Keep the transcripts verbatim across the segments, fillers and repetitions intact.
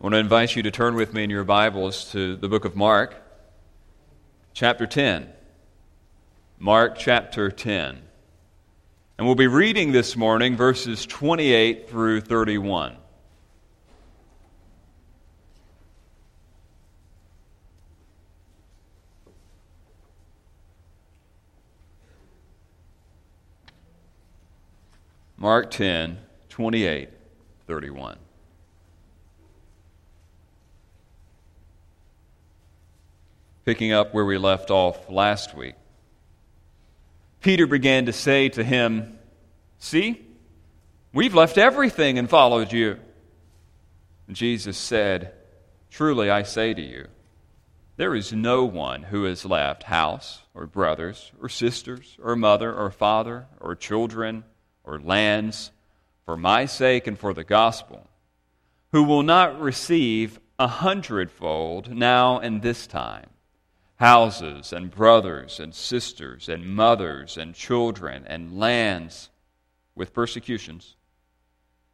I want to invite you to turn with me in your Bibles to the book of Mark, chapter ten. Mark chapter ten. And we'll be reading this morning verses twenty-eight through thirty-one. Mark ten, twenty-eight, thirty-one. Picking up where we left off last week, Peter began to say to him, "See, we've left everything and followed you." And Jesus said, "Truly I say to you, there is no one who has left house or brothers or sisters or mother or father or children or lands for my sake and for the gospel, who will not receive a hundredfold now and this time. Houses and brothers and sisters and mothers and children and lands with persecutions,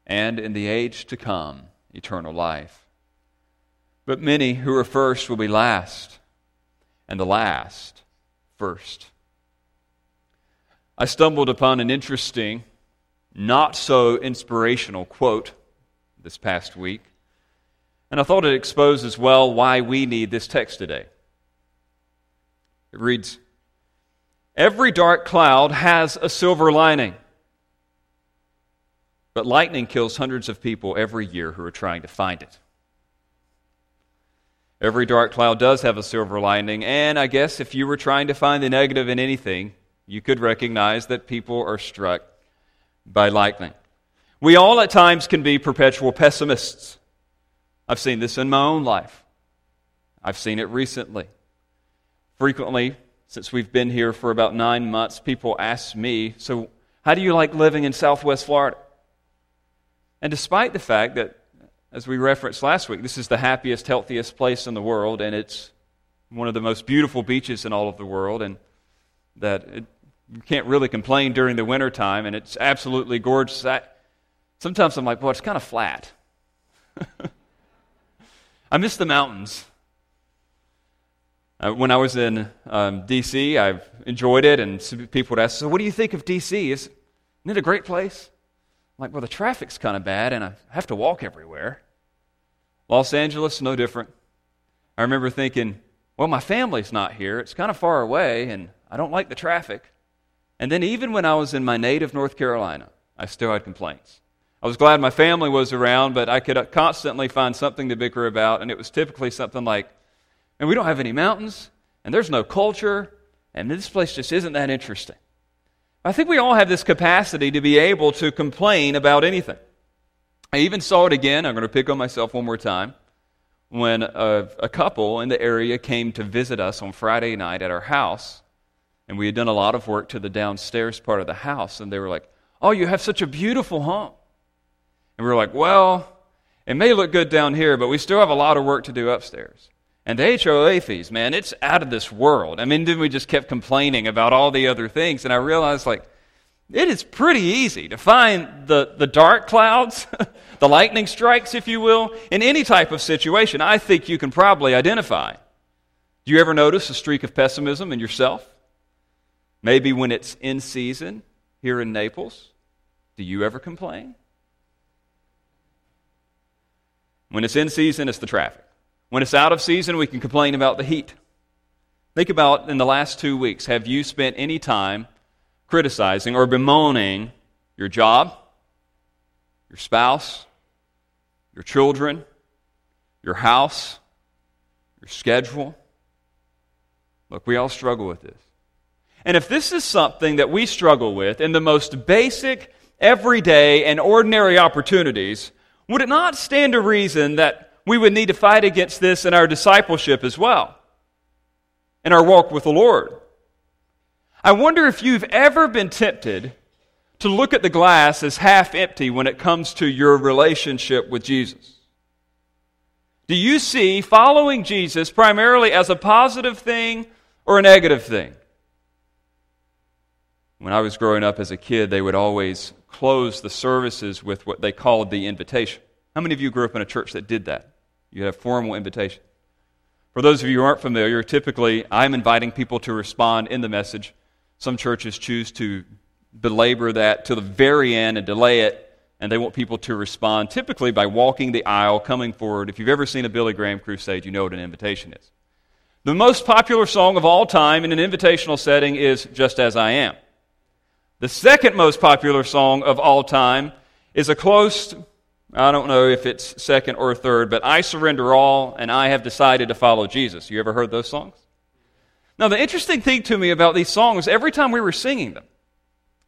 and in the age to come, eternal life. But many who are first will be last, and the last first." I stumbled upon an interesting, not so inspirational quote this past week, and I thought it exposes well why we need this text today. It reads, "Every dark cloud has a silver lining, but lightning kills hundreds of people every year who are trying to find it." Every dark cloud does have a silver lining, and I guess if you were trying to find the negative in anything, you could recognize that people are struck by lightning. We all at times can be perpetual pessimists. I've seen this in my own life. I've seen it recently. Frequently, since we've been here for about nine months, people ask me, "So how do you like living in Southwest Florida?" And despite the fact that, as we referenced last week, this is the happiest, healthiest place in the world, and it's one of the most beautiful beaches in all of the world, and that it, you can't really complain during the wintertime, and it's absolutely gorgeous. I, sometimes I'm like, well, it's kind of flat. I miss the mountains. Uh, when I was in um, D C, I've enjoyed it, and some people would ask, "So what do you think of D C? Is, isn't it a great place?" I'm like, well, the traffic's kind of bad, and I have to walk everywhere. Los Angeles, no different. I remember thinking, well, my family's not here. It's kind of far away, and I don't like the traffic. And then even when I was in my native North Carolina, I still had complaints. I was glad my family was around, but I could constantly find something to bicker about, and it was typically something like, "And we don't have any mountains, and there's no culture, and this place just isn't that interesting." I think we all have this capacity to be able to complain about anything. I even saw it again, I'm going to pick on myself one more time, when a, a couple in the area came to visit us on Friday night at our house, and we had done a lot of work to the downstairs part of the house, and they were like, "Oh, you have such a beautiful home." And we were like, well, it may look good down here, but we still have a lot of work to do upstairs. And the H O A fees, man, it's out of this world. I mean, then we just kept complaining about all the other things, and I realized, like, it is pretty easy to find the, the dark clouds, the lightning strikes, if you will, in any type of situation. I think you can probably identify. Do you ever notice a streak of pessimism in yourself? Maybe when it's in season here in Naples, do you ever complain? When it's in season, it's the traffic. When it's out of season, we can complain about the heat. Think about in the last two weeks, have you spent any time criticizing or bemoaning your job, your spouse, your children, your house, your schedule? Look, we all struggle with this. And if this is something that we struggle with in the most basic, everyday, and ordinary opportunities, would it not stand to reason that we would need to fight against this in our discipleship as well, in our walk with the Lord? I wonder if you've ever been tempted to look at the glass as half empty when it comes to your relationship with Jesus. Do you see following Jesus primarily as a positive thing or a negative thing? When I was growing up as a kid, they would always close the services with what they called the invitation. How many of you grew up in a church that did that? You have formal invitation. For those of you who aren't familiar, typically I'm inviting people to respond in the message. Some churches choose to belabor that to the very end and delay it, and they want people to respond typically by walking the aisle, coming forward. If you've ever seen a Billy Graham crusade, you know what an invitation is. The most popular song of all time in an invitational setting is Just As I Am. The second most popular song of all time is a close, I don't know if it's second or third, but I Surrender All and I Have Decided to Follow Jesus. You ever heard those songs? Now, the interesting thing to me about these songs, every time we were singing them,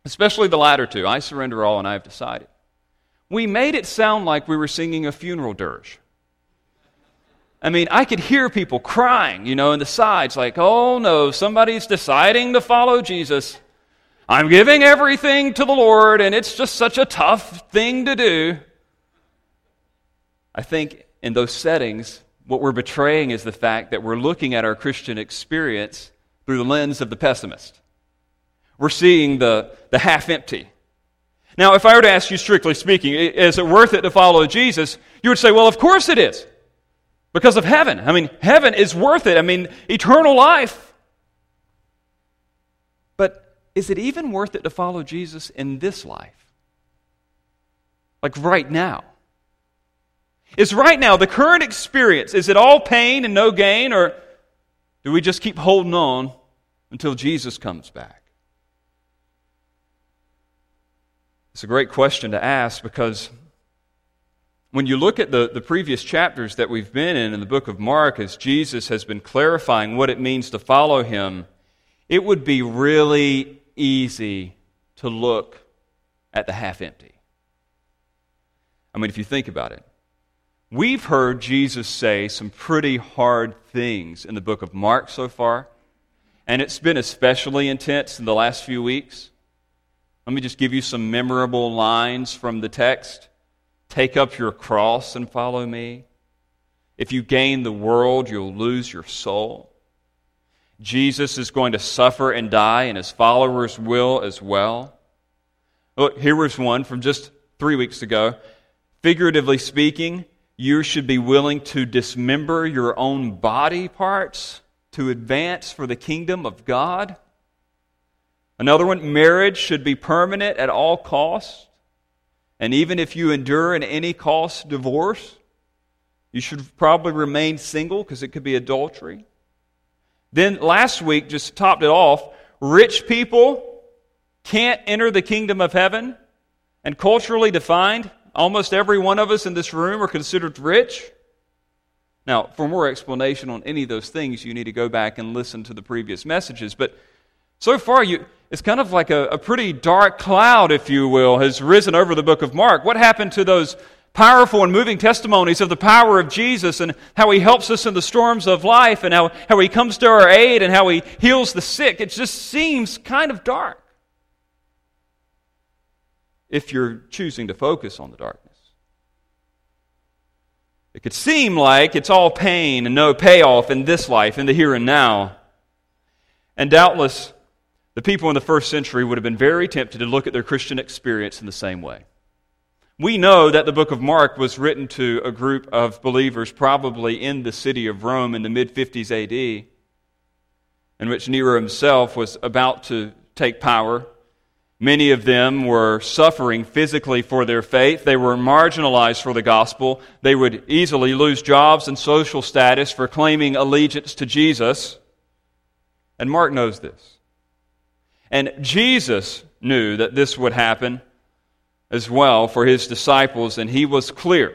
especially the latter two, I Surrender All and I Have Decided, we made it sound like we were singing a funeral dirge. I mean, I could hear people crying, you know, in the sides, like, oh no, somebody's deciding to follow Jesus. I'm giving everything to the Lord, and it's just such a tough thing to do. I think in those settings, what we're betraying is the fact that we're looking at our Christian experience through the lens of the pessimist. We're seeing the, the half-empty. Now, if I were to ask you, strictly speaking, is it worth it to follow Jesus? You would say, well, of course it is, because of heaven. I mean, heaven is worth it. I mean, eternal life. But is it even worth it to follow Jesus in this life? Like right now? Is right now the current experience, is it all pain and no gain, or do we just keep holding on until Jesus comes back? It's a great question to ask, because when you look at the, the previous chapters that we've been in in the book of Mark, as Jesus has been clarifying what it means to follow him, it would be really easy to look at the half empty. I mean, if you think about it, we've heard Jesus say some pretty hard things in the book of Mark so far, and it's been especially intense in the last few weeks. Let me just give you some memorable lines from the text. Take up your cross and follow me. If you gain the world, you'll lose your soul. Jesus is going to suffer and die, and his followers will as well. Look, here was one from just three weeks ago. Figuratively speaking, you should be willing to dismember your own body parts to advance for the kingdom of God. Another one, marriage should be permanent at all costs. And even if you endure in any cost divorce, you should probably remain single because it could be adultery. Then last week, just topped it off, rich people can't enter the kingdom of heaven. And culturally defined, almost every one of us in this room are considered rich. Now, for more explanation on any of those things, you need to go back and listen to the previous messages. But so far, you, it's kind of like a, a pretty dark cloud, if you will, has risen over the book of Mark. What happened to those powerful and moving testimonies of the power of Jesus and how he helps us in the storms of life and how, how he comes to our aid and how he heals the sick? It just seems kind of dark if you're choosing to focus on the darkness. It could seem like it's all pain and no payoff in this life, in the here and now. And doubtless, the people in the first century would have been very tempted to look at their Christian experience in the same way. We know that the book of Mark was written to a group of believers probably in the city of Rome in the mid-fifties A D, in which Nero himself was about to take power. Many of them were suffering physically for their faith. They were marginalized for the gospel. They would easily lose jobs and social status for claiming allegiance to Jesus. And Mark knows this. And Jesus knew that this would happen as well for his disciples, and he was clear.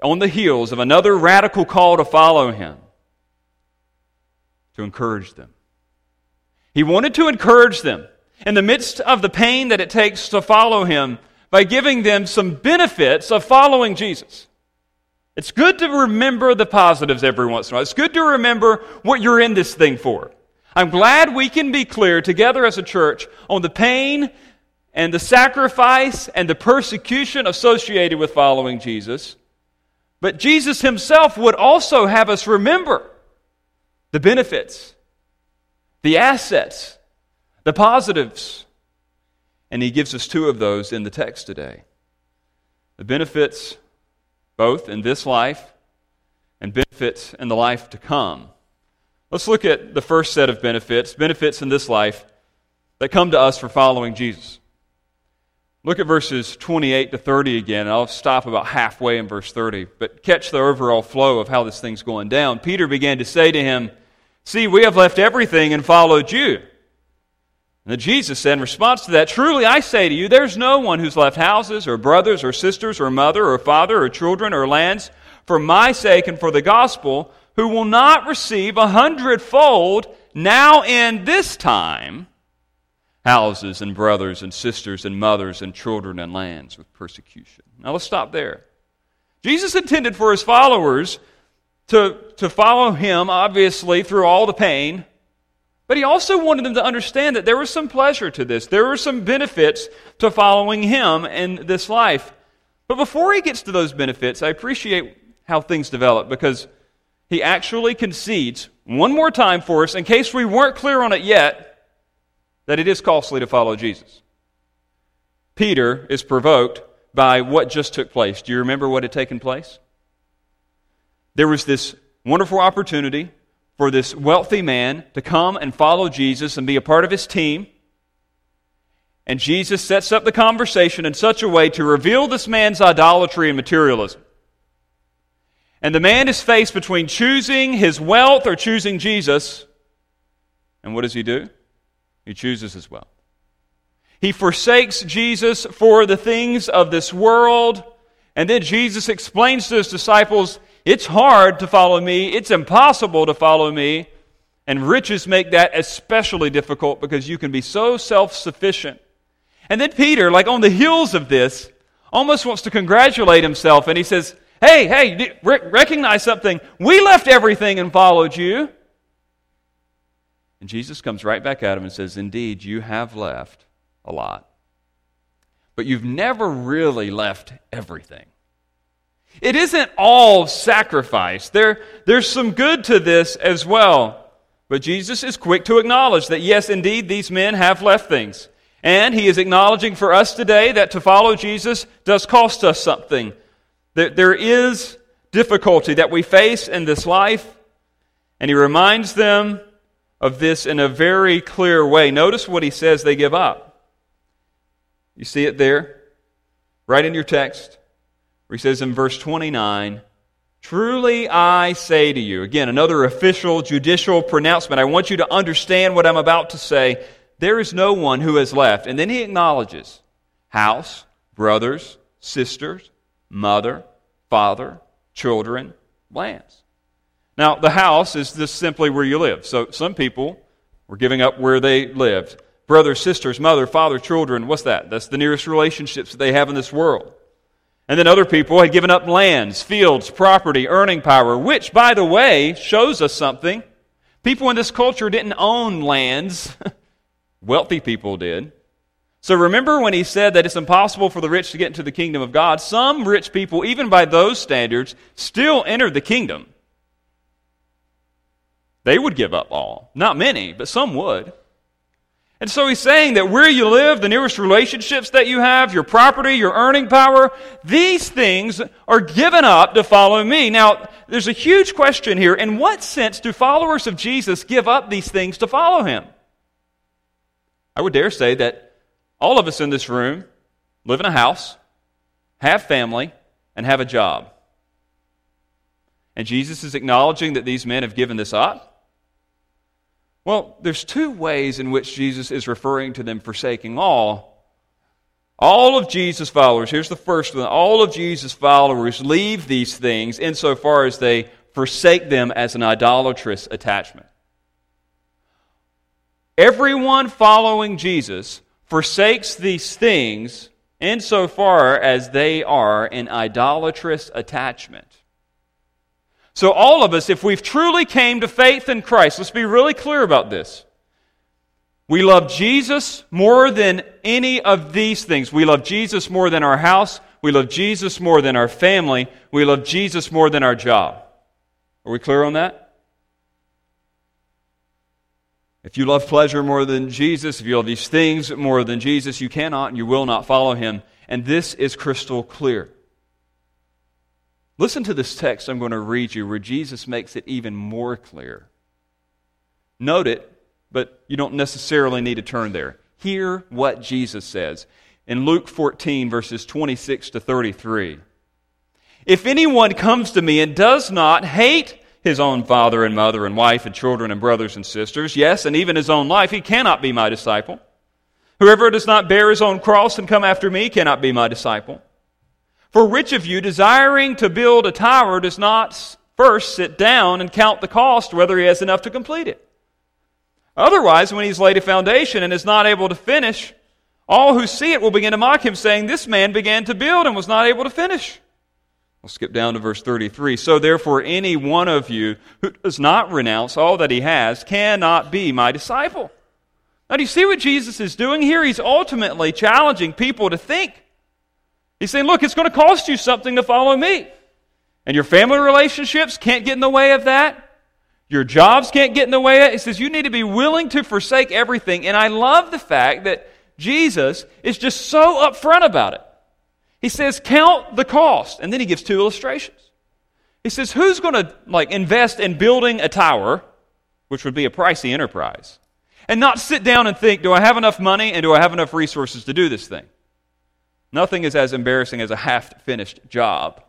On the heels of another radical call to follow him, to encourage them. He wanted to encourage them in the midst of the pain that it takes to follow him by giving them some benefits of following Jesus. It's good to remember the positives every once in a while. It's good to remember what you're in this thing for. I'm glad we can be clear together as a church on the pain and the sacrifice and the persecution associated with following Jesus. But Jesus himself would also have us remember the benefits, the assets, the positives. And he gives us two of those in the text today. The benefits both in this life and benefits in the life to come. Let's look at the first set of benefits, benefits in this life that come to us for following Jesus. Look at verses twenty-eight to thirty again, and I'll stop about halfway in verse thirty, but catch the overall flow of how this thing's going down. Peter began to say to him, "See, we have left everything and followed you." And Jesus said in response to that, "Truly I say to you, there's no one who's left houses or brothers or sisters or mother or father or children or lands for my sake and for the gospel who will not receive a hundredfold now in this time houses and brothers and sisters and mothers and children and lands with persecution." Now let's stop there. Jesus intended for his followers to, to follow him, obviously, through all the pain. But he also wanted them to understand that there was some pleasure to this. There were some benefits to following him in this life. But before he gets to those benefits, I appreciate how things develop because he actually concedes one more time for us, in case we weren't clear on it yet, that it is costly to follow Jesus. Peter is provoked by what just took place. Do you remember what had taken place? There was this wonderful opportunity for this wealthy man to come and follow Jesus and be a part of his team. And Jesus sets up the conversation in such a way to reveal this man's idolatry and materialism. And the man is faced between choosing his wealth or choosing Jesus. And what does he do? He chooses his wealth. He forsakes Jesus for the things of this world. And then Jesus explains to his disciples, "It's hard to follow me. It's impossible to follow me." And riches make that especially difficult because you can be so self-sufficient. And then Peter, like on the heels of this, almost wants to congratulate himself. And he says, hey, hey, recognize something. We left everything and followed you. And Jesus comes right back at him and says, "Indeed, you have left a lot. But you've never really left everything. It isn't all sacrifice. There, there's some good to this as well." But Jesus is quick to acknowledge that, yes, indeed, these men have left things. And he is acknowledging for us today that to follow Jesus does cost us something. There, there is difficulty that we face in this life. And he reminds them of this in a very clear way. Notice what he says they give up. You see it there, right in your text. He says in verse twenty-nine, "Truly I say to you," again, another official judicial pronouncement. I want you to understand what I'm about to say. "There is no one who has left." And then he acknowledges house, brothers, sisters, mother, father, children, lands. Now, the house is just simply where you live. So some people were giving up where they lived. Brothers, sisters, mother, father, children, what's that? That's the nearest relationships that they have in this world. And then other people had given up lands, fields, property, earning power, which, by the way, shows us something. People in this culture didn't own lands. Wealthy people did. So remember when he said that it's impossible for the rich to get into the kingdom of God? Some rich people, even by those standards, still entered the kingdom. They would give up all. Not many, but some would. And so he's saying that where you live, the nearest relationships that you have, your property, your earning power, these things are given up to follow me. Now, there's a huge question here. In what sense do followers of Jesus give up these things to follow him? I would dare say that all of us in this room live in a house, have family, and have a job. And Jesus is acknowledging that these men have given this up. Well, there's two ways in which Jesus is referring to them forsaking all. All of Jesus' followers, here's the first one, all of Jesus' followers leave these things insofar as they forsake them as an idolatrous attachment. Everyone following Jesus forsakes these things insofar as they are an idolatrous attachment. So all of us, if we've truly came to faith in Christ, let's be really clear about this. We love Jesus more than any of these things. We love Jesus more than our house. We love Jesus more than our family. We love Jesus more than our job. Are we clear on that? If you love pleasure more than Jesus, if you love these things more than Jesus, you cannot and you will not follow him. And this is crystal clear. Listen to this text I'm going to read you where Jesus makes it even more clear. Note it, but you don't necessarily need to turn there. Hear what Jesus says in Luke fourteen, verses twenty-six to thirty-three. If anyone comes to me and does not hate his own father and mother and wife and children and brothers and sisters, yes, and even his own life, he cannot be my disciple. Whoever does not bear his own cross and come after me cannot be my disciple. For which of you, desiring to build a tower, does not first sit down and count the cost, whether he has enough to complete it? Otherwise, when he's laid a foundation and is not able to finish, all who see it will begin to mock him, saying, this man began to build and was not able to finish. We'll skip down to verse thirty-three. So therefore, any one of you who does not renounce all that he has cannot be my disciple. Now, do you see what Jesus is doing here? He's ultimately challenging people to think. He's saying, look, it's going to cost you something to follow me. And your family relationships can't get in the way of that. Your jobs can't get in the way of it. He says, you need to be willing to forsake everything. And I love the fact that Jesus is just so upfront about it. He says, count the cost. And then he gives two illustrations. He says, who's going to like invest in building a tower, which would be a pricey enterprise, and not sit down and think, do I have enough money and do I have enough resources to do this thing? Nothing is as embarrassing as a half-finished job.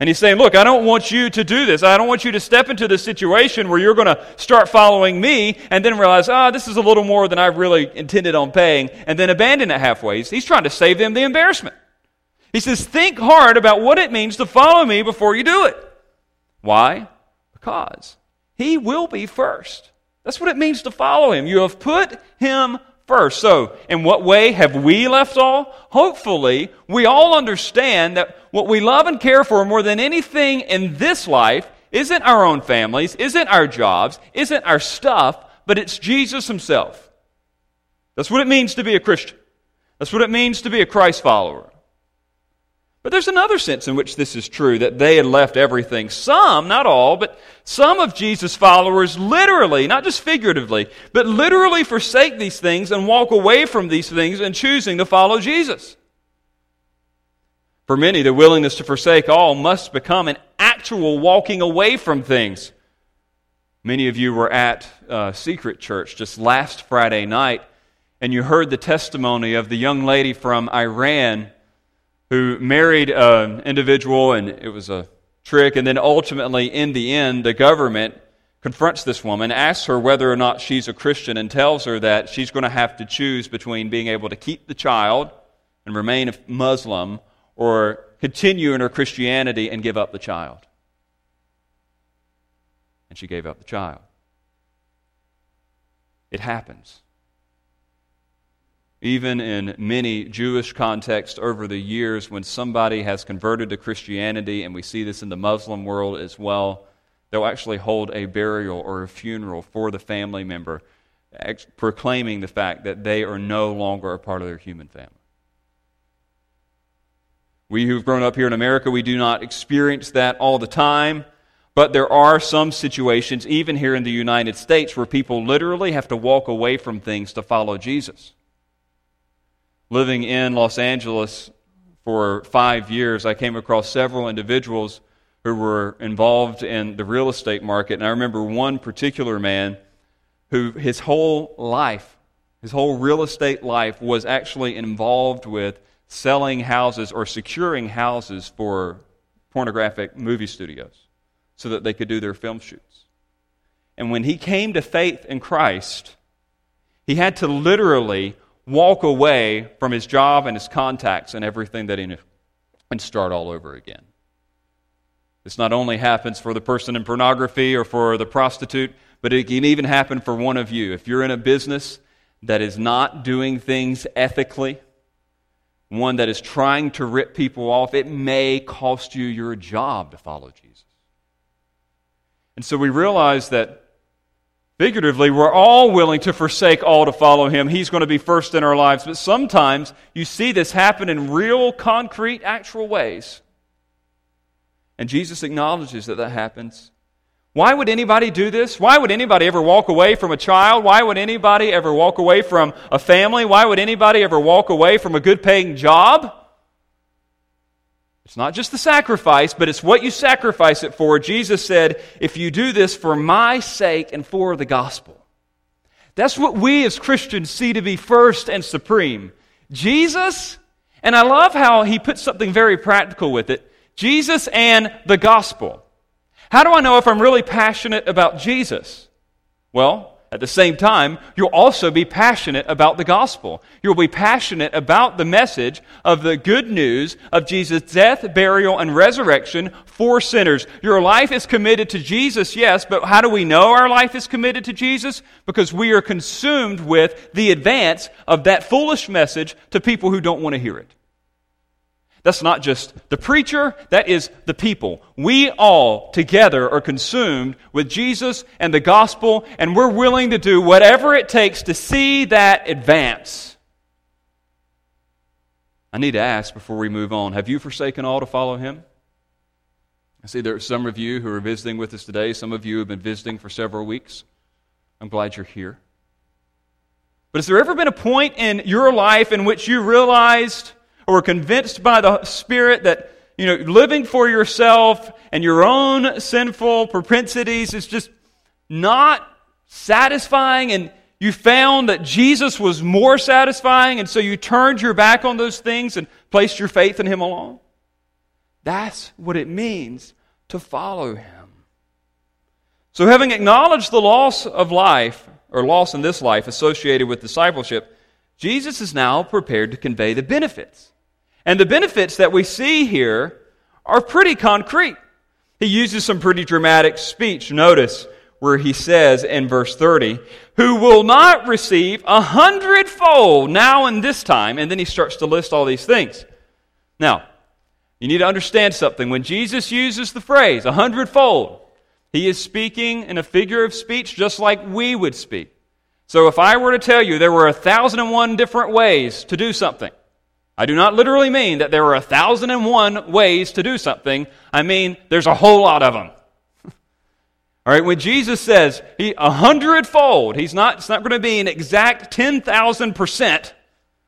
And he's saying, look, I don't want you to do this. I don't want you to step into this situation where you're going to start following me and then realize, ah, oh, this is a little more than I really intended on paying, and then abandon it halfway. He's trying to save them the embarrassment. He says, think hard about what it means to follow me before you do it. Why? Because he will be first. That's what it means to follow him. You have put him first. So, in what way have we left all? Hopefully, we all understand that what we love and care for more than anything in this life isn't our own families, isn't our jobs, isn't our stuff, but it's Jesus himself. That's what it means to be a Christian. That's what it means to be a Christ follower. But there's another sense in which this is true, that they had left everything. Some, not all, but some of Jesus' followers literally, not just figuratively, but literally forsake these things and walk away from these things and choosing to follow Jesus. For many, the willingness to forsake all must become an actual walking away from things. Many of you were at uh, Secret Church just last Friday night, and you heard the testimony of the young lady from Iran who married an individual, and it was a trick, and then ultimately, in the end, the government confronts this woman, asks her whether or not she's a Christian, and tells her that she's going to have to choose between being able to keep the child and remain a Muslim, or continue in her Christianity and give up the child. And she gave up the child. It happens. Even in many Jewish contexts over the years, when somebody has converted to Christianity, and we see this in the Muslim world as well, they'll actually hold a burial or a funeral for the family member, ex- proclaiming the fact that they are no longer a part of their human family. We who've grown up here in America, we do not experience that all the time, but there are some situations, even here in the United States, where people literally have to walk away from things to follow Jesus. Living in Los Angeles for five years, I came across several individuals who were involved in the real estate market. And I remember one particular man who his whole life, his whole real estate life was actually involved with selling houses or securing houses for pornographic movie studios so that they could do their film shoots. And when he came to faith in Christ, he had to literally walk away from his job and his contacts and everything that he knew and start all over again. This not only happens for the person in pornography or for the prostitute, but it can even happen for one of you. If you're in a business that is not doing things ethically, one that is trying to rip people off, it may cost you your job to follow Jesus. And so we realize that figuratively, we're all willing to forsake all to follow him. He's going to be first in our lives. But sometimes you see this happen in real, concrete, actual ways. And Jesus acknowledges that that happens. Why would anybody do this? Why would anybody ever walk away from a child? Why would anybody ever walk away from a family? Why would anybody ever walk away from a good-paying job? It's not just the sacrifice, but it's what you sacrifice it for. Jesus said, if you do this for my sake and for the gospel. That's what we as Christians see to be first and supreme. Jesus, and I love how he puts something very practical with it, Jesus and the gospel. How do I know if I'm really passionate about Jesus? Well, at the same time, you'll also be passionate about the gospel. You'll be passionate about the message of the good news of Jesus' death, burial, and resurrection for sinners. Your life is committed to Jesus, yes, but how do we know our life is committed to Jesus? Because we are consumed with the advance of that foolish message to people who don't want to hear it. That's not just the preacher, that is the people. We all together are consumed with Jesus and the gospel, and we're willing to do whatever it takes to see that advance. I need to ask before we move on, have you forsaken all to follow him? I see there are some of you who are visiting with us today. Some of you have been visiting for several weeks. I'm glad you're here. But has there ever been a point in your life in which you realized or convinced by the Spirit that, you know, living for yourself and your own sinful propensities is just not satisfying, and you found that Jesus was more satisfying, and so you turned your back on those things and placed your faith in him alone? That's what it means to follow him. So having acknowledged the loss of life, or loss in this life associated with discipleship, Jesus is now prepared to convey the benefits. And the benefits that we see here are pretty concrete. He uses some pretty dramatic speech. Notice where he says in verse thirty, who will not receive a hundredfold now and this time. And then he starts to list all these things. Now, you need to understand something. When Jesus uses the phrase a hundredfold, he is speaking in a figure of speech just like we would speak. So if I were to tell you there were a thousand and one different ways to do something, I do not literally mean that there are a thousand and one ways to do something. I mean there's a whole lot of them. All right, when Jesus says he a hundredfold, he's not, it's not going to be an exact ten thousand percent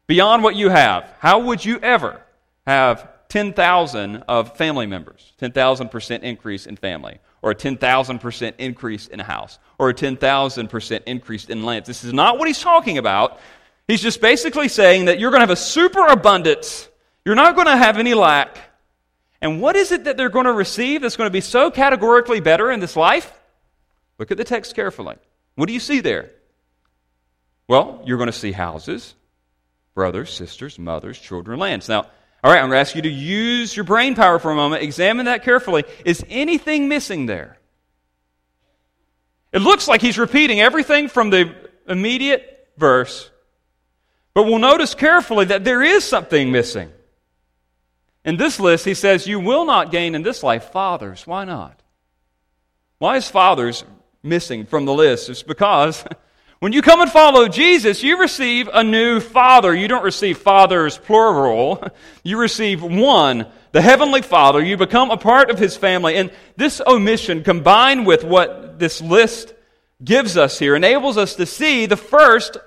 beyond what you have. How would you ever have ten thousand of family members? Ten thousand percent increase in family, or a ten thousand percent increase in a house, or a ten thousand percent increase in land. This is not what he's talking about. He's just basically saying that you're going to have a superabundance. You're not going to have any lack. And what is it that they're going to receive that's going to be so categorically better in this life? Look at the text carefully. What do you see there? Well, you're going to see houses, brothers, sisters, mothers, children, lands. Now, all right, I'm going to ask you to use your brain power for a moment. Examine that carefully. Is anything missing there? It looks like he's repeating everything from the immediate verse, but we'll notice carefully that there is something missing. In this list, he says, you will not gain in this life fathers. Why not? Why is fathers missing from the list? It's because when you come and follow Jesus, you receive a new Father. You don't receive fathers, plural. You receive one, the Heavenly Father. You become a part of His family. And this omission, combined with what this list gives us here, enables us to see the first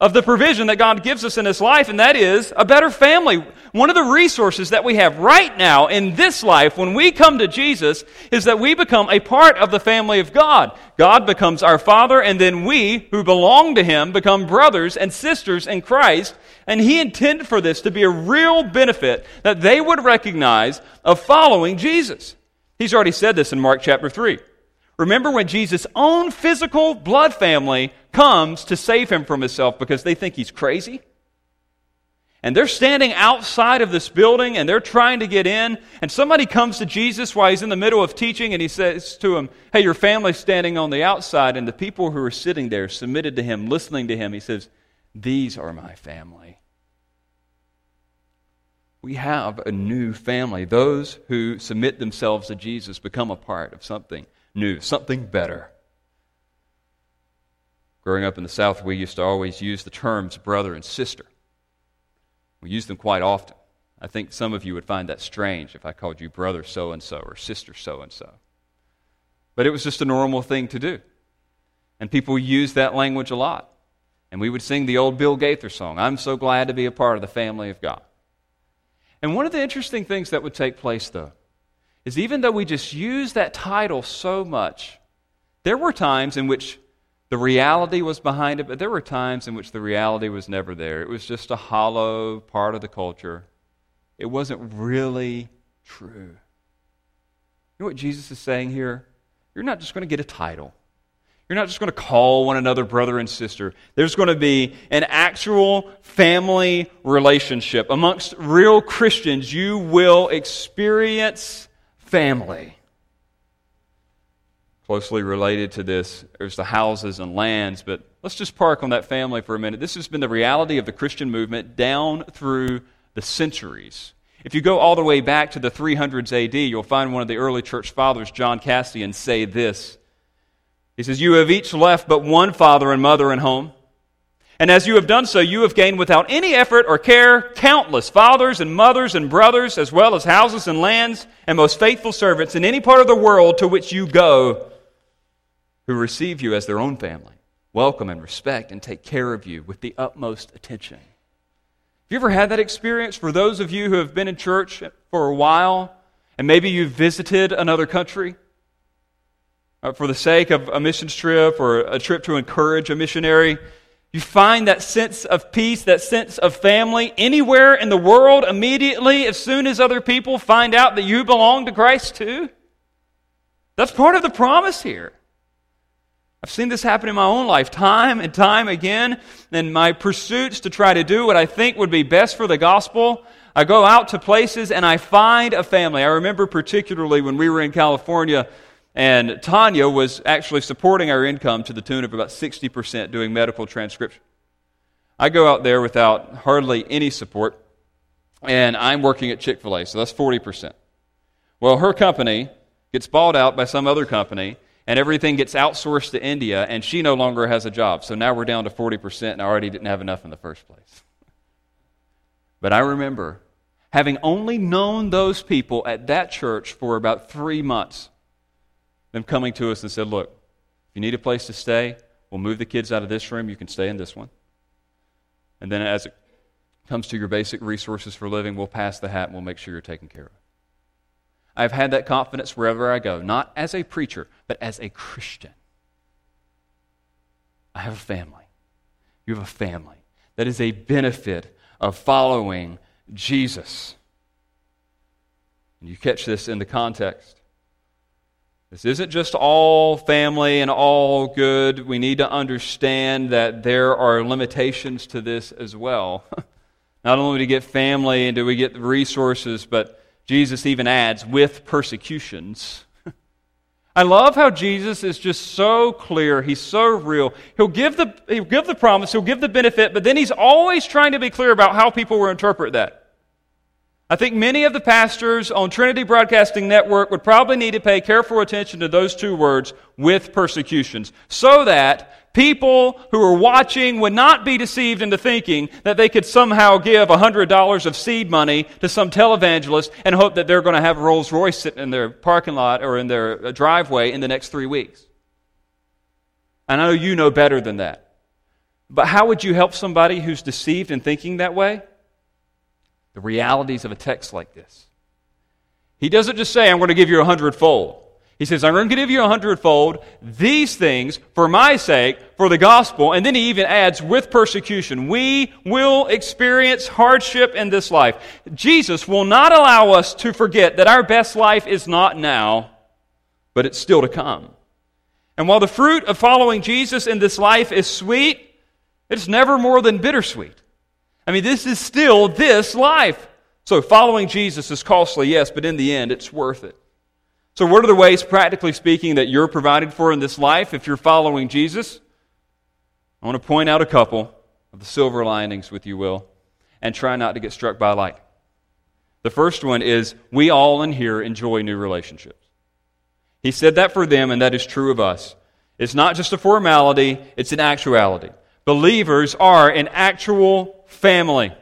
of the provision that God gives us in this life, and that is a better family. One of the resources that we have right now in this life when we come to Jesus is that we become a part of the family of God. God becomes our Father, and then we, who belong to Him, become brothers and sisters in Christ. And He intended for this to be a real benefit that they would recognize of following Jesus. He's already said this in Mark chapter three. Remember when Jesus' own physical blood family comes to save Him from Himself because they think He's crazy? And they're standing outside of this building, and they're trying to get in, and somebody comes to Jesus while he's in the middle of teaching, and he says to him, hey, your family's standing on the outside, and the people who are sitting there, submitted to him, listening to him, he says, these are my family. We have a new family. Those who submit themselves to Jesus become a part of something new, something better. Growing up in the South, we used to always use the terms brother and sister. We use them quite often. I think some of you would find that strange if I called you brother so-and-so or sister so-and-so. But it was just a normal thing to do. And people used that language a lot. And we would sing the old Bill Gaither song, I'm so glad to be a part of the family of God. And one of the interesting things that would take place, though, is even though we just use that title so much, there were times in which the reality was behind it, but there were times in which the reality was never there. It was just a hollow part of the culture. It wasn't really true. You know what Jesus is saying here? You're not just going to get a title. You're not just going to call one another brother and sister. There's going to be an actual family relationship. Amongst real Christians, you will experience family. Closely related to this, there's the houses and lands, but let's just park on that family for a minute. This has been the reality of the Christian movement down through the centuries. If you go all the way back to the three hundreds A D, you'll find one of the early church fathers, John Cassian, say this. He says, "You have each left but one father and mother and home. And as you have done so, you have gained without any effort or care countless fathers and mothers and brothers, as well as houses and lands and most faithful servants in any part of the world to which you go, who receive you as their own family, welcome and respect and take care of you with the utmost attention." Have you ever had that experience? For those of you who have been in church for a while and maybe you've visited another country, for the sake of a missions trip or a trip to encourage a missionary, you find that sense of peace, that sense of family anywhere in the world immediately as soon as other people find out that you belong to Christ too. That's part of the promise here. I've seen this happen in my own life time and time again. In my pursuits to try to do what I think would be best for the gospel, I go out to places and I find a family. I remember particularly when we were in California, and Tanya was actually supporting our income to the tune of about sixty percent doing medical transcription. I go out there without hardly any support, and I'm working at Chick-fil-A, so that's forty percent. Well, her company gets bought out by some other company, and everything gets outsourced to India, and she no longer has a job. So now we're down to forty percent, and I already didn't have enough in the first place. But I remember having only known those people at that church for about three months, them coming to us and said, "Look, if you need a place to stay, we'll move the kids out of this room. You can stay in this one. And then as it comes to your basic resources for living, we'll pass the hat and we'll make sure you're taken care of." I've had that confidence wherever I go, not as a preacher, but as a Christian. I have a family. You have a family. That is a benefit of following Jesus. And you catch this in the context. This isn't just all family and all good. We need to understand that there are limitations to this as well. Not only do we get family and do we get resources, but Jesus even adds, with persecutions. I love how Jesus is just so clear. He's so real. He'll give the he'll give the promise, he'll give the benefit, but then he's always trying to be clear about how people will interpret that. I think many of the pastors on Trinity Broadcasting Network would probably need to pay careful attention to those two words, "with persecutions," so that people who are watching would not be deceived into thinking that they could somehow give one hundred dollars of seed money to some televangelist and hope that they're going to have Rolls Royce sitting in their parking lot or in their driveway in the next three weeks. I know you know better than that. But how would you help somebody who's deceived in thinking that way? The realities of a text like this. He doesn't just say, "I'm going to give you a hundredfold." He says, "I'm going to give you a hundredfold, these things for my sake, for the gospel." And then he even adds, "with persecution." We will experience hardship in this life. Jesus will not allow us to forget that our best life is not now, but it's still to come. And while the fruit of following Jesus in this life is sweet, it's never more than bittersweet. I mean, this is still this life. So following Jesus is costly, yes, but in the end, it's worth it. So what are the ways, practically speaking, that you're provided for in this life if you're following Jesus? I want to point out a couple of the silver linings, with you will, and try not to get struck by light. The first one is, we all in here enjoy new relationships. He said that for them, and that is true of us. It's not just a formality, it's an actuality. Believers are an actual family.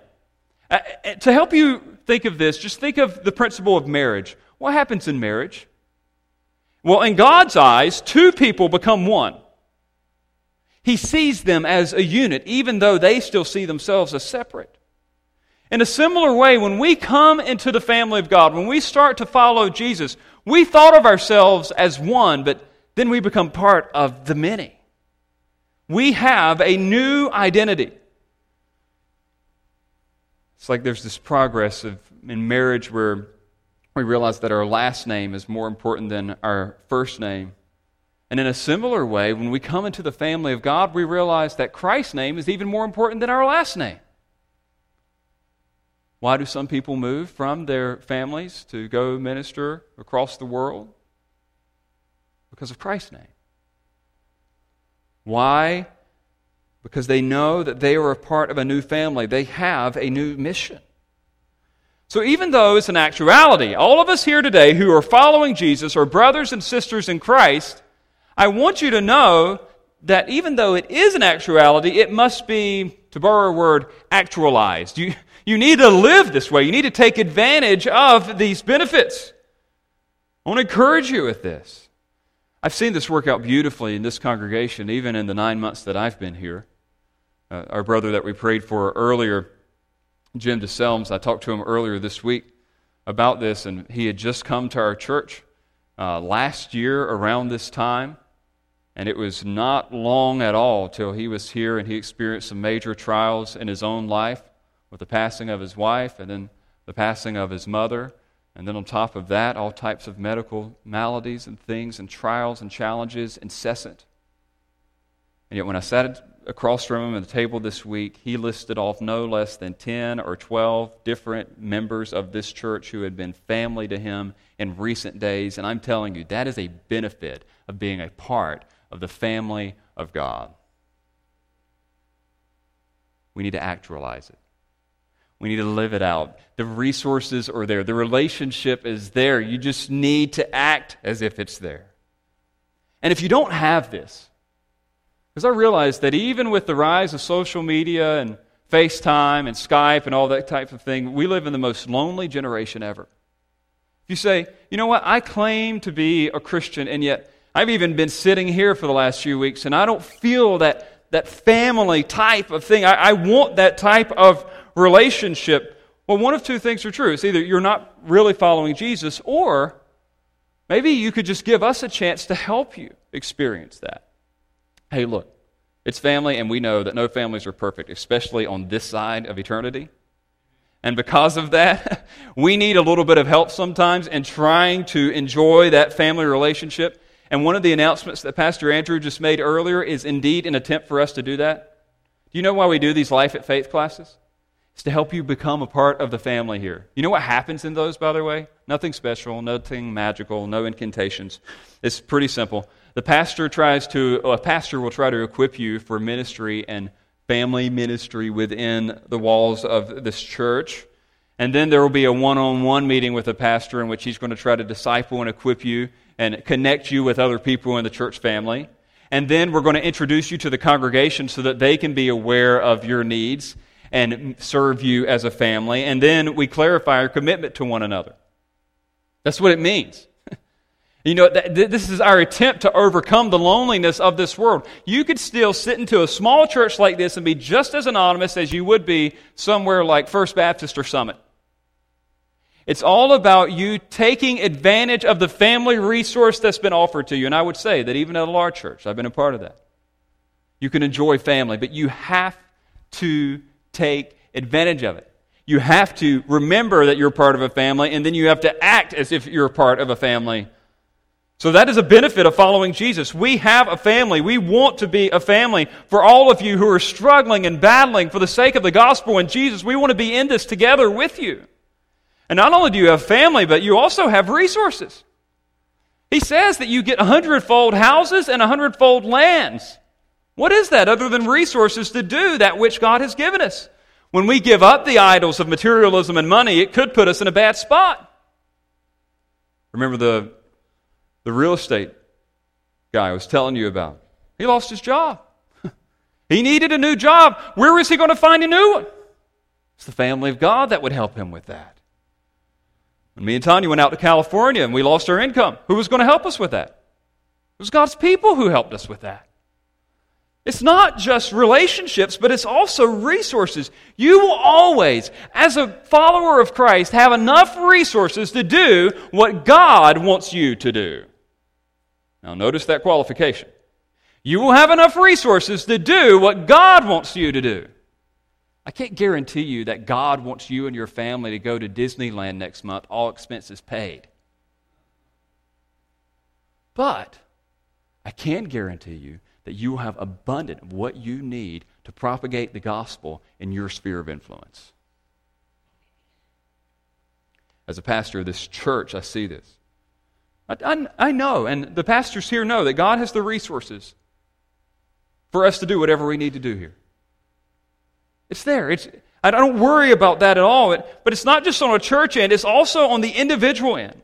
Uh, to help you think of this, just think of the principle of marriage. What happens in marriage? Well, in God's eyes, two people become one. He sees them as a unit, even though they still see themselves as separate. In a similar way, when we come into the family of God, when we start to follow Jesus, we thought of ourselves as one, but then we become part of the many. We have a new identity. It's like there's this progress of in marriage where we realize that our last name is more important than our first name. And in a similar way, when we come into the family of God, we realize that Christ's name is even more important than our last name. Why do some people move from their families to go minister across the world? Because of Christ's name. Why? Because they know that they are a part of a new family. They have a new mission. So even though it's an actuality, all of us here today who are following Jesus are brothers and sisters in Christ, I want you to know that even though it is an actuality, it must be, to borrow a word, actualized. You, you need to live this way. You need to take advantage of these benefits. I want to encourage you with this. I've seen this work out beautifully in this congregation, even in the nine months that I've been here. Uh, our brother that we prayed for earlier, Jim DeSelms, I talked to him earlier this week about this, and he had just come to our church uh, last year around this time. And it was not long at all till he was here and he experienced some major trials in his own life with the passing of his wife and then the passing of his mother. And then on top of that, all types of medical maladies and things and trials and challenges, incessant. And yet when I sat across from him at the table this week, he listed off no less than ten or twelve different members of this church who had been family to him in recent days. And I'm telling you, that is a benefit of being a part of the family of God. We need to actualize it. We need to live it out. The resources are there. The relationship is there. You just need to act as if it's there. And if you don't have this, because I realize that even with the rise of social media and FaceTime and Skype and all that type of thing, we live in the most lonely generation ever. If you say, you know what, I claim to be a Christian, and yet I've even been sitting here for the last few weeks, and I don't feel that, that family type of thing. I, I want that type of relationship. Well, one of two things are true. It's either you're not really following Jesus, or maybe you could just give us a chance to help you experience that. Hey, look, it's family, and we know that no families are perfect, especially on this side of eternity. And because of that, we need a little bit of help sometimes in trying to enjoy that family relationship. And one of the announcements that Pastor Andrew just made earlier is indeed an attempt for us to do that. Do you know why we do these Life at Faith classes? It's to help you become a part of the family here. You know what happens in those, by the way? Nothing special, nothing magical, no incantations. It's pretty simple. The pastor tries to, a pastor will try to equip you for ministry and family ministry within the walls of this church. And then there will be a one-on-one meeting with a pastor in which he's going to try to disciple and equip you and connect you with other people in the church family. And then we're going to introduce you to the congregation so that they can be aware of your needs and serve you as a family. And then we clarify our commitment to one another. That's what it means. You know, this is our attempt to overcome the loneliness of this world. You could still sit into a small church like this and be just as anonymous as you would be somewhere like First Baptist or Summit. It's all about you taking advantage of the family resource that's been offered to you. And I would say that even at a large church, I've been a part of that. You can enjoy family, but you have to take advantage of it. You have to remember that you're part of a family, and then you have to act as if you're part of a family. So that is a benefit of following Jesus. We have a family. We want to be a family. For all of you who are struggling and battling for the sake of the gospel and Jesus, we want to be in this together with you. And not only do you have family, but you also have resources. He says that you get a hundredfold houses and a hundredfold lands. What is that other than resources to do that which God has given us? When we give up the idols of materialism and money, it could put us in a bad spot. Remember the The real estate guy I was telling you about. He lost his job. He needed a new job. Where is he going to find a new one? It's the family of God that would help him with that. When me and Tanya went out to California and we lost our income, who was going to help us with that? It was God's people who helped us with that. It's not just relationships, but it's also resources. You will always, as a follower of Christ, have enough resources to do what God wants you to do. Now notice that qualification. You will have enough resources to do what God wants you to do. I can't guarantee you that God wants you and your family to go to Disneyland next month, all expenses paid. But I can guarantee you that you will have abundant of what you need to propagate the gospel in your sphere of influence. As a pastor of this church, I see this. I, I, I know, and the pastors here know, that God has the resources for us to do whatever we need to do here. It's there. It's, I don't worry about that at all, it, but it's not just on a church end, it's also on the individual end.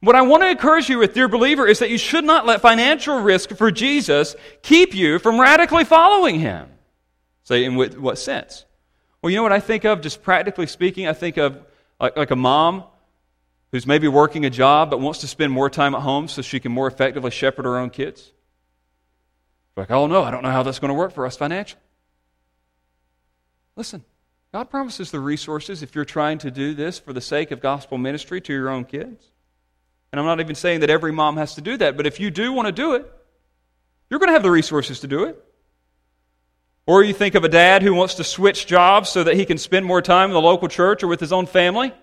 What I want to encourage you with, dear believer, is that you should not let financial risk for Jesus keep you from radically following Him. So in what sense? Well, you know what I think of, just practically speaking? I think of like, like a mom who's maybe working a job but wants to spend more time at home so she can more effectively shepherd her own kids. Like, oh no, I don't know how that's going to work for us financially. Listen, God promises the resources if you're trying to do this for the sake of gospel ministry to your own kids. And I'm not even saying that every mom has to do that, but if you do want to do it, you're going to have the resources to do it. Or you think of a dad who wants to switch jobs so that he can spend more time in the local church or with his own family. I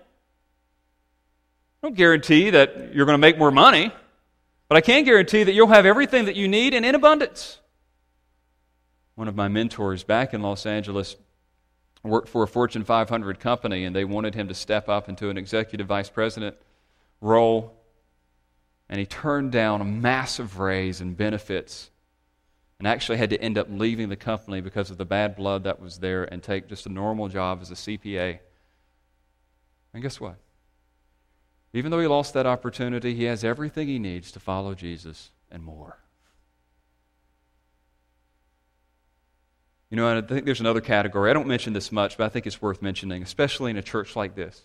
don't guarantee that you're going to make more money, but I can guarantee that you'll have everything that you need and in abundance. One of my mentors back in Los Angeles worked for a Fortune five hundred company, and they wanted him to step up into an executive vice president role. And he turned down a massive raise in benefits and actually had to end up leaving the company because of the bad blood that was there and take just a normal job as a C P A. And guess what? Even though he lost that opportunity, he has everything he needs to follow Jesus and more. You know, and I think there's another category. I don't mention this much, but I think it's worth mentioning, especially in a church like this.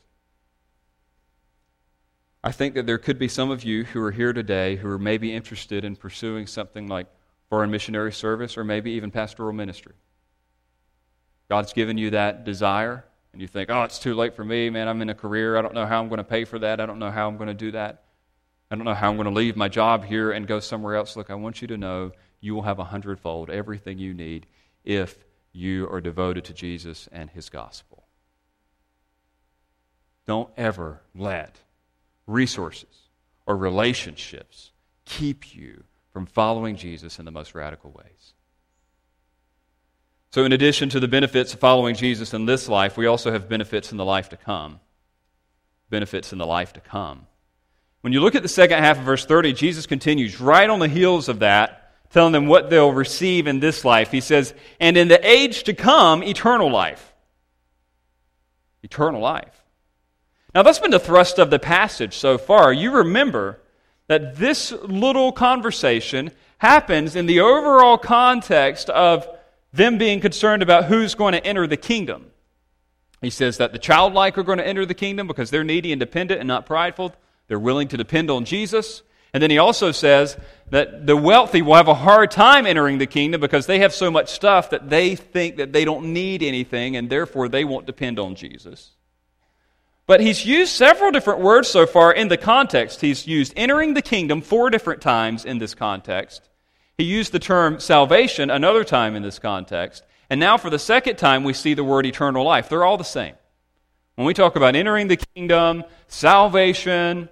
I think that there could be some of you who are here today who are maybe interested in pursuing something like foreign missionary service or maybe even pastoral ministry. God's given you that desire, and you think, oh, it's too late for me, man, I'm in a career, I don't know how I'm going to pay for that, I don't know how I'm going to do that, I don't know how I'm going to leave my job here and go somewhere else. Look, I want you to know you will have a hundredfold everything you need if you are devoted to Jesus and His gospel. Don't ever let resources or relationships keep you from following Jesus in the most radical ways. So in addition to the benefits of following Jesus in this life, we also have benefits in the life to come. Benefits in the life to come. When you look at the second half of verse thirty, Jesus continues right on the heels of that, telling them what they'll receive in this life. He says, and in the age to come, eternal life. Eternal life. Now, that's been the thrust of the passage so far. You remember that this little conversation happens in the overall context of them being concerned about who's going to enter the kingdom. He says that the childlike are going to enter the kingdom because they're needy and dependent and not prideful. They're willing to depend on Jesus. And then he also says that the wealthy will have a hard time entering the kingdom because they have so much stuff that they think that they don't need anything and therefore they won't depend on Jesus. But he's used several different words so far in the context. He's used entering the kingdom four different times in this context. He used the term salvation another time in this context. And now for the second time we see the word eternal life. They're all the same. When we talk about entering the kingdom, salvation,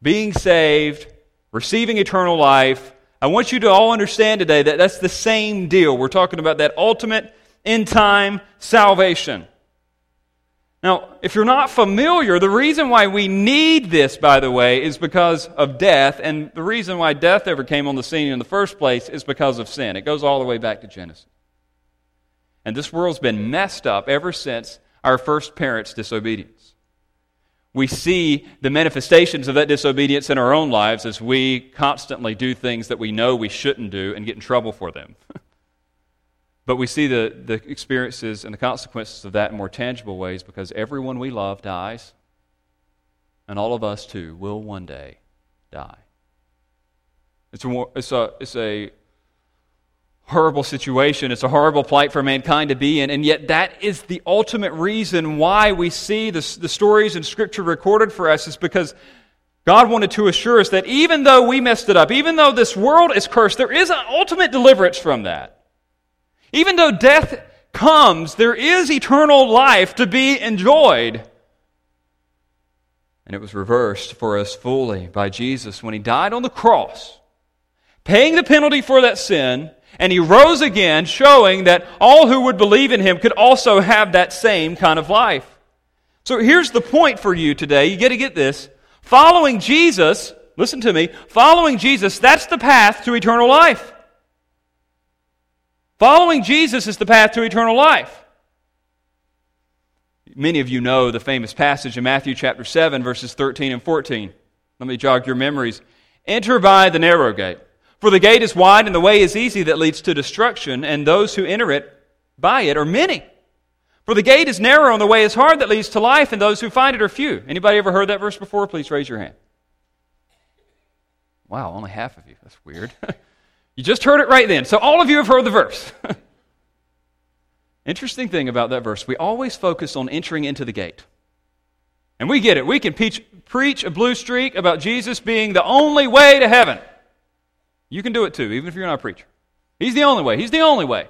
being saved, receiving eternal life, I want you to all understand today that that's the same deal. We're talking about that ultimate end-time salvation. Now, if you're not familiar, the reason why we need this, by the way, is because of death, and the reason why death ever came on the scene in the first place is because of sin. It goes all the way back to Genesis. And this world's been messed up ever since our first parents' disobedience. We see the manifestations of that disobedience in our own lives as we constantly do things that we know we shouldn't do and get in trouble for them. But we see the, the experiences and the consequences of that in more tangible ways because everyone we love dies, and all of us too will one day die. It's a, it's a, it's a horrible situation. It's a horrible plight for mankind to be in, and yet that is the ultimate reason why we see the, the stories in Scripture recorded for us, is because God wanted to assure us that even though we messed it up, even though this world is cursed, there is an ultimate deliverance from that. Even though death comes, there is eternal life to be enjoyed. And it was reversed for us fully by Jesus when He died on the cross, paying the penalty for that sin. And He rose again, showing that all who would believe in Him could also have that same kind of life. So here's the point for you today. You got to get this. Following Jesus, listen to me, following Jesus, that's the path to eternal life. Following Jesus is the path to eternal life. Many of you know the famous passage in Matthew chapter seven, verses thirteen and fourteen. Let me jog your memories. Enter by the narrow gate. For the gate is wide and the way is easy that leads to destruction, and those who enter it by it are many. For the gate is narrow and the way is hard that leads to life, and those who find it are few. Anybody ever heard that verse before? Please raise your hand. Wow, only half of you. That's weird. You just heard it right then. So all of you have heard the verse. Interesting thing about that verse, we always focus on entering into the gate. And we get it. We can peach, preach a blue streak about Jesus being the only way to heaven. You can do it too, even if you're not a preacher. He's the only way. He's the only way.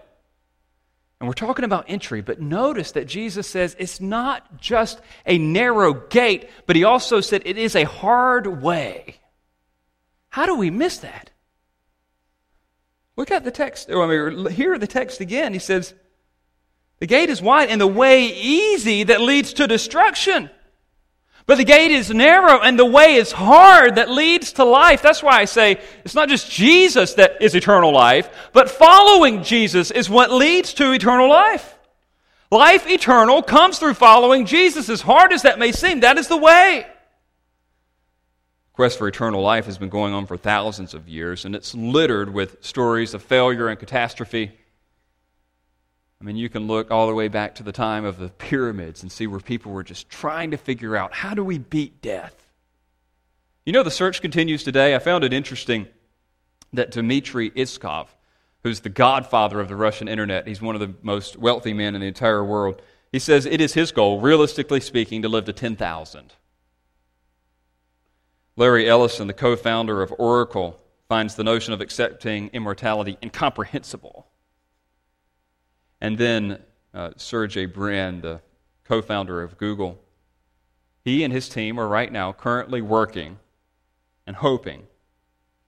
And we're talking about entry, but notice that Jesus says it's not just a narrow gate, but He also said it is a hard way. How do we miss that? Look at the text. Or I mean, hear the text again. He says, the gate is wide and the way easy that leads to destruction. But the gate is narrow and the way is hard that leads to life. That's why I say it's not just Jesus that is eternal life, but following Jesus is what leads to eternal life. Life eternal comes through following Jesus. As hard as that may seem, that is the way. The quest for eternal life has been going on for thousands of years, and it's littered with stories of failure and catastrophe. I mean, you can look all the way back to the time of the pyramids and see where people were just trying to figure out, how do we beat death? You know, the search continues today. I found it interesting that Dmitry Iskov, who's the godfather of the Russian internet, he's one of the most wealthy men in the entire world, he says it is his goal, realistically speaking, to live to ten thousand. Larry Ellison, the co-founder of Oracle, finds the notion of accepting immortality incomprehensible. And then uh, Sergey Brin, the co-founder of Google, he and his team are right now currently working and hoping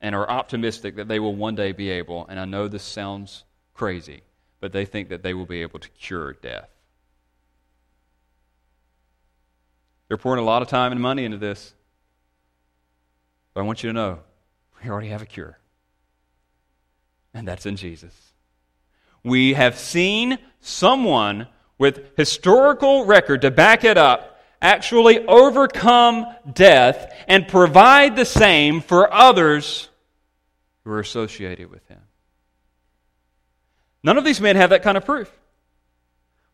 and are optimistic that they will one day be able, and I know this sounds crazy, but they think that they will be able to cure death. They're pouring a lot of time and money into this, but I want you to know, we already have a cure, and that's in Jesus. We have seen someone with historical record to back it up actually overcome death and provide the same for others who are associated with him. None of these men have that kind of proof.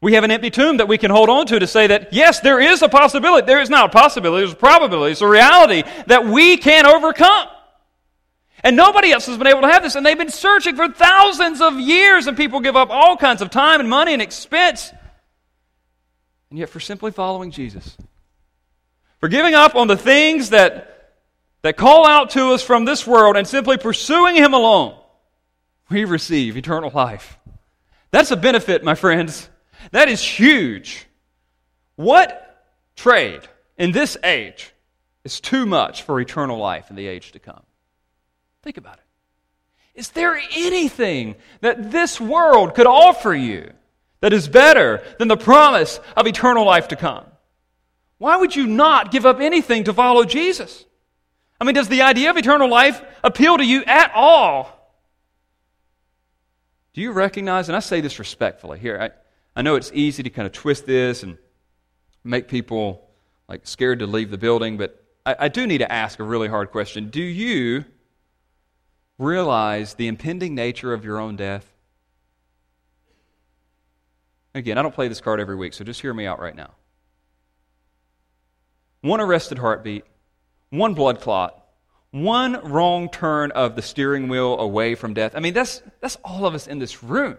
We have an empty tomb that we can hold on to to say that, yes, there is a possibility. There is not a possibility. There's a probability. It's a reality that we can overcome. And nobody else has been able to have this. And they've been searching for thousands of years, and people give up all kinds of time and money and expense. And yet for simply following Jesus, for giving up on the things that, that call out to us from this world and simply pursuing Him alone, we receive eternal life. That's a benefit, my friends. That is huge. What trade in this age is too much for eternal life in the age to come? Think about it. Is there anything that this world could offer you that is better than the promise of eternal life to come? Why would you not give up anything to follow Jesus? I mean, does the idea of eternal life appeal to you at all? Do you recognize, and I say this respectfully here, I, I know it's easy to kind of twist this and make people like scared to leave the building, but I, I do need to ask a really hard question. Do you realize the impending nature of your own death? Again, I don't play this card every week, so just hear me out right now. One arrested heartbeat, one blood clot, one wrong turn of the steering wheel away from death. I mean, that's that's all of us in this room.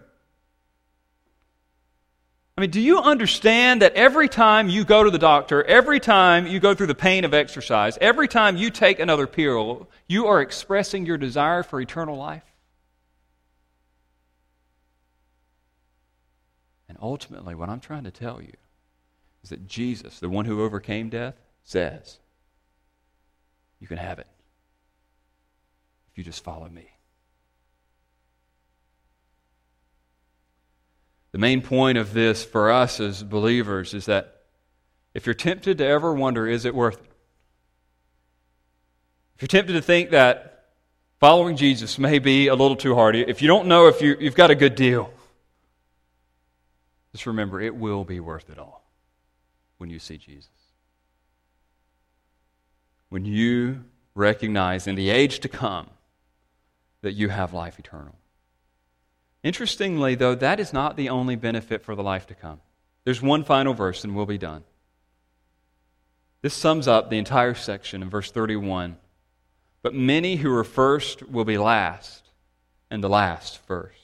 I mean, do you understand that every time you go to the doctor, every time you go through the pain of exercise, every time you take another pill, you are expressing your desire for eternal life? And ultimately, what I'm trying to tell you is that Jesus, the one who overcame death, says, you can have it if you just follow me. The main point of this for us as believers is that if you're tempted to ever wonder, is it worth it? If you're tempted to think that following Jesus may be a little too hard, if you don't know if you, you've got a good deal, just remember, it will be worth it all when you see Jesus. When you recognize in the age to come that you have life eternal. Interestingly, though, that is not the only benefit for the life to come. There's one final verse, and we'll be done. This sums up the entire section in verse thirty-one. But many who are first will be last, and the last first.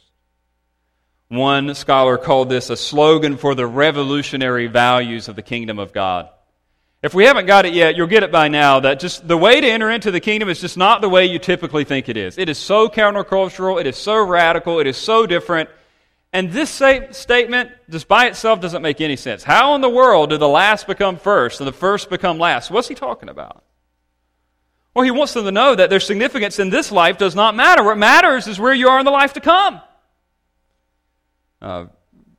One scholar called this a slogan for the revolutionary values of the kingdom of God. If we haven't got it yet, you'll get it by now, that just the way to enter into the kingdom is just not the way you typically think it is. It is so countercultural, it is so radical, it is so different. And this statement just by itself doesn't make any sense. How in the world did the last become first and the first become last? What's he talking about? Well, he wants them to know that their significance in this life does not matter. What matters is where you are in the life to come. Uh,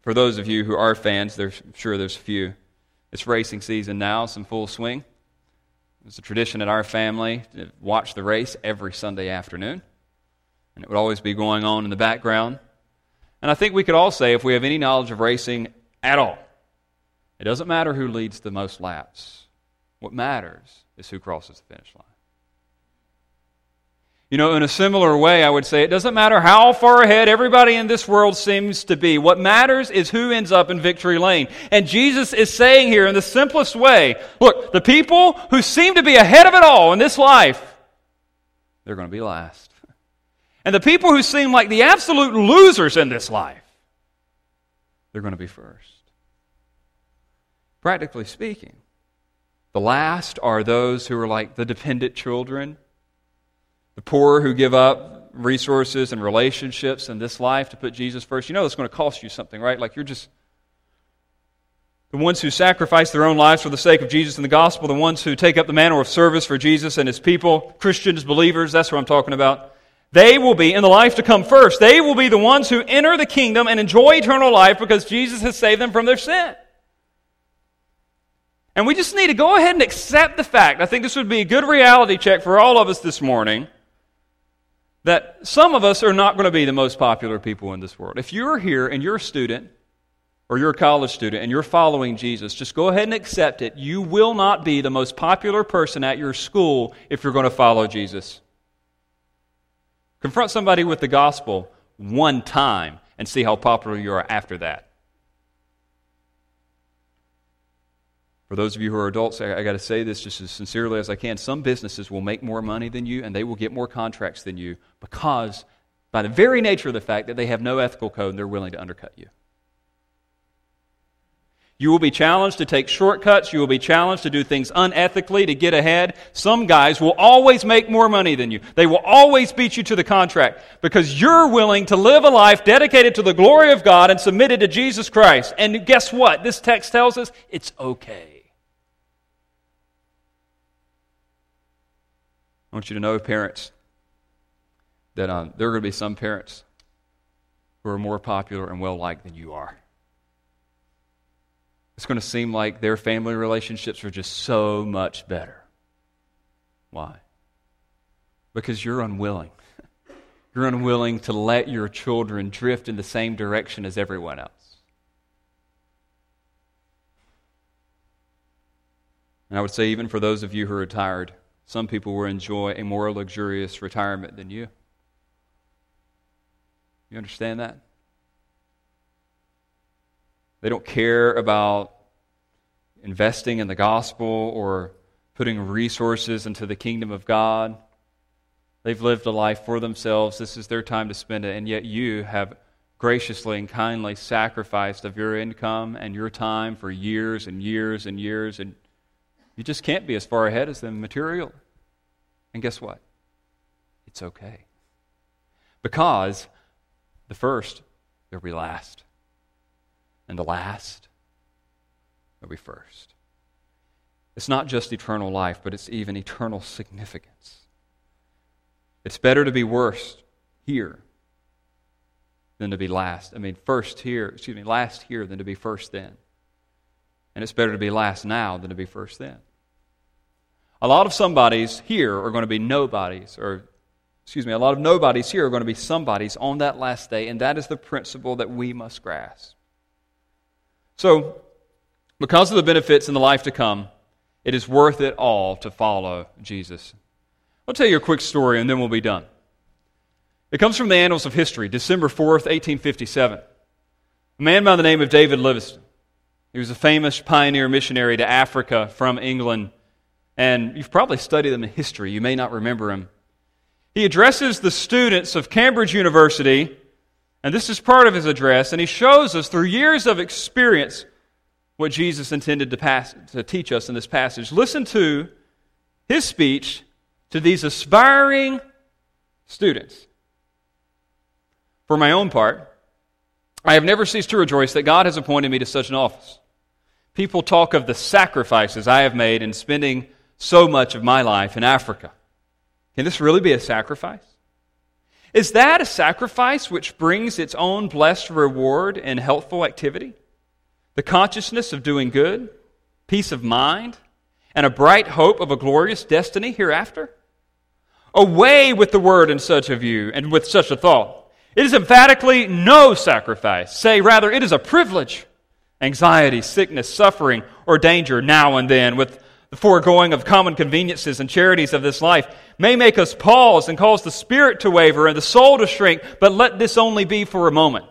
for those of you who are fans, there's, I'm sure there's a few. It's racing season now, it's in full swing. It's a tradition in our family to watch the race every Sunday afternoon. And it would always be going on in the background. And I think we could all say, if we have any knowledge of racing at all, it doesn't matter who leads the most laps. What matters is who crosses the finish line. You know, in a similar way, I would say it doesn't matter how far ahead everybody in this world seems to be. What matters is who ends up in victory lane. And Jesus is saying here in the simplest way, look, the people who seem to be ahead of it all in this life, they're going to be last. And the people who seem like the absolute losers in this life, they're going to be first. Practically speaking, the last are those who are like the dependent children, the poor who give up resources and relationships in this life to put Jesus first. You know it's going to cost you something, right? Like you're just the ones who sacrifice their own lives for the sake of Jesus and the gospel, the ones who take up the mantle of service for Jesus and his people, Christians, believers, that's what I'm talking about. They will be, in the life to come first, they will be the ones who enter the kingdom and enjoy eternal life because Jesus has saved them from their sin. And we just need to go ahead and accept the fact, I think this would be a good reality check for all of us this morning, that some of us are not going to be the most popular people in this world. If you're here and you're a student or you're a college student and you're following Jesus, just go ahead and accept it. You will not be the most popular person at your school if you're going to follow Jesus. Confront somebody with the gospel one time and see how popular you are after that. For those of you who are adults, I, I got to say this just as sincerely as I can. Some businesses will make more money than you and they will get more contracts than you because by the very nature of the fact that they have no ethical code and they're willing to undercut you. You will be challenged to take shortcuts. You will be challenged to do things unethically to get ahead. Some guys will always make more money than you. They will always beat you to the contract because you're willing to live a life dedicated to the glory of God and submitted to Jesus Christ. And guess what? This text tells us it's okay. I want you to know, parents, that um, there are going to be some parents who are more popular and well-liked than you are. It's going to seem like their family relationships are just so much better. Why? Because you're unwilling. You're unwilling to let your children drift in the same direction as everyone else. And I would say even for those of you who are retired, some people will enjoy a more luxurious retirement than you. You understand that? They don't care about investing in the gospel or putting resources into the kingdom of God. They've lived a life for themselves. This is their time to spend it, and yet you have graciously and kindly sacrificed of your income and your time for years and years and years, and you just can't be as far ahead as them materially. And guess what? It's okay. Because the first, there'll be last. And the last, there'll be first. It's not just eternal life, but it's even eternal significance. It's better to be worst here than to be last. I mean, first here, excuse me, last here than to be first then. And it's better to be last now than to be first then. A lot of somebodies here are going to be nobodies, or excuse me, a lot of nobodies here are going to be somebodies on that last day, and that is the principle that we must grasp. So, because of the benefits in the life to come, it is worth it all to follow Jesus. I'll tell you a quick story, and then we'll be done. It comes from the Annals of History, December fourth, eighteen fifty-seven. A man by the name of David Livingstone. He was a famous pioneer missionary to Africa from England, and you've probably studied him in history. You may not remember him. He addresses the students of Cambridge University, and this is part of his address, and he shows us through years of experience what Jesus intended to, pass, to teach us in this passage. Listen to his speech to these aspiring students. For my own part, I have never ceased to rejoice that God has appointed me to such an office. People talk of the sacrifices I have made in spending so much of my life in Africa. Can this really be a sacrifice? Is that a sacrifice which brings its own blessed reward and helpful activity? The consciousness of doing good, peace of mind, and a bright hope of a glorious destiny hereafter? Away with the word in such a view and with such a thought. It is emphatically no sacrifice. Say, rather, it is a privilege. Anxiety, sickness, suffering, or danger now and then, with the foregoing of common conveniences and charities of this life, may make us pause and cause the spirit to waver and the soul to shrink, but let this only be for a moment.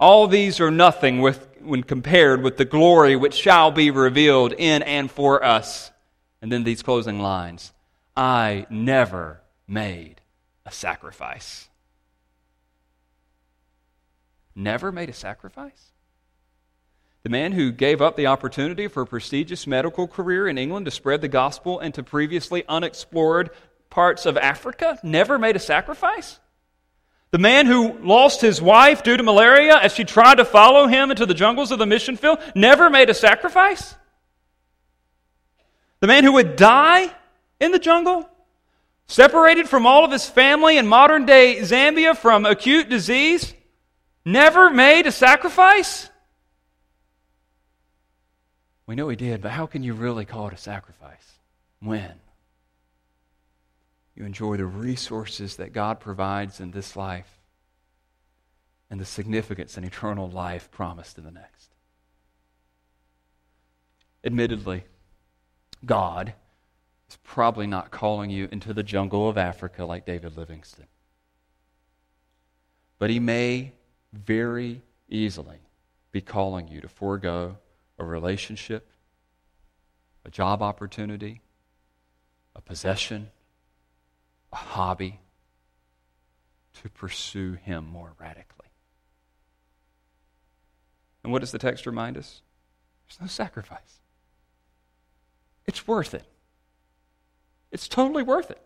All these are nothing with when compared with the glory which shall be revealed in and for us. And then these closing lines, I never made a sacrifice. Never made a sacrifice? The man who gave up the opportunity for a prestigious medical career in England to spread the gospel into previously unexplored parts of Africa never made a sacrifice? The man who lost his wife due to malaria as she tried to follow him into the jungles of the mission field never made a sacrifice? The man who would die in the jungle, separated from all of his family in modern-day Zambia from acute disease, never made a sacrifice? We know he did, but how can you really call it a sacrifice? When? You enjoy the resources that God provides in this life and the significance and eternal life promised in the next. Admittedly, God is probably not calling you into the jungle of Africa like David Livingstone. But he may very easily be calling you to forego a relationship, a job opportunity, a possession, a hobby, to pursue him more radically. And what does the text remind us? There's no sacrifice. It's worth it. It's totally worth it.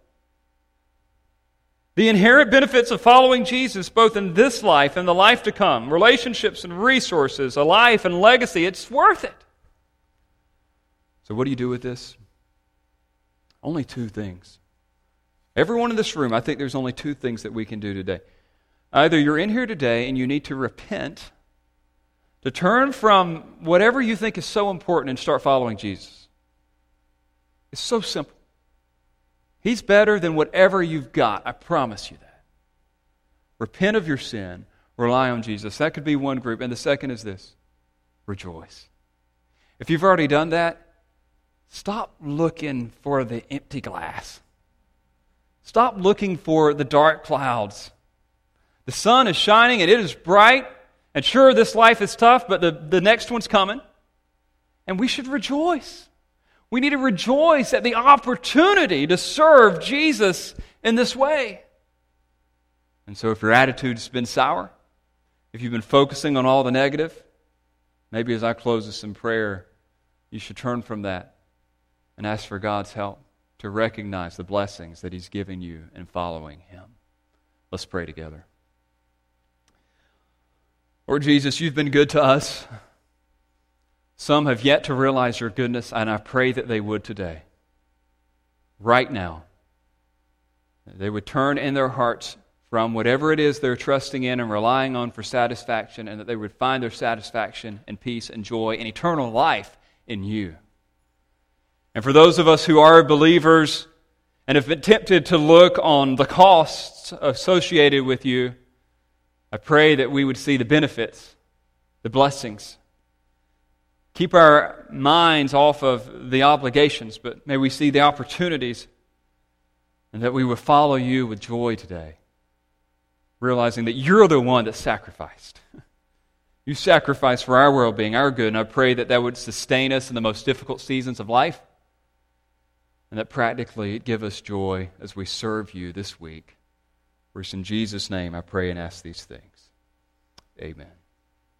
The inherent benefits of following Jesus, both in this life and the life to come, relationships and resources, a life and legacy, it's worth it. So what do you do with this? Only two things. Everyone in this room, I think there's only two things that we can do today. Either you're in here today and you need to repent, to turn from whatever you think is so important and start following Jesus. It's so simple. He's better than whatever you've got, I promise you that. Repent of your sin, rely on Jesus. That could be one group. And the second is this, rejoice. If you've already done that, stop looking for the empty glass. Stop looking for the dark clouds. The sun is shining and it is bright. And sure, this life is tough, but the, the next one's coming. And we should rejoice. We need to rejoice at the opportunity to serve Jesus in this way. And so if your attitude's been sour, if you've been focusing on all the negative, maybe as I close this in prayer, you should turn from that and ask for God's help to recognize the blessings that He's given you in following Him. Let's pray together. Lord Jesus, You've been good to us. Some have yet to realize Your goodness, and I pray that they would today, right now. They would turn in their hearts from whatever it is they're trusting in and relying on for satisfaction, and that they would find their satisfaction and peace and joy and eternal life in You. And for those of us who are believers and have been tempted to look on the costs associated with You, I pray that we would see the benefits, the blessings. Keep our minds off of the obligations, but may we see the opportunities, and that we would follow You with joy today, realizing that You're the one that sacrificed. You sacrificed for our well-being, our good, and I pray that that would sustain us in the most difficult seasons of life, and that practically it give us joy as we serve You this week. For it's in Jesus' name I pray and ask these things. Amen.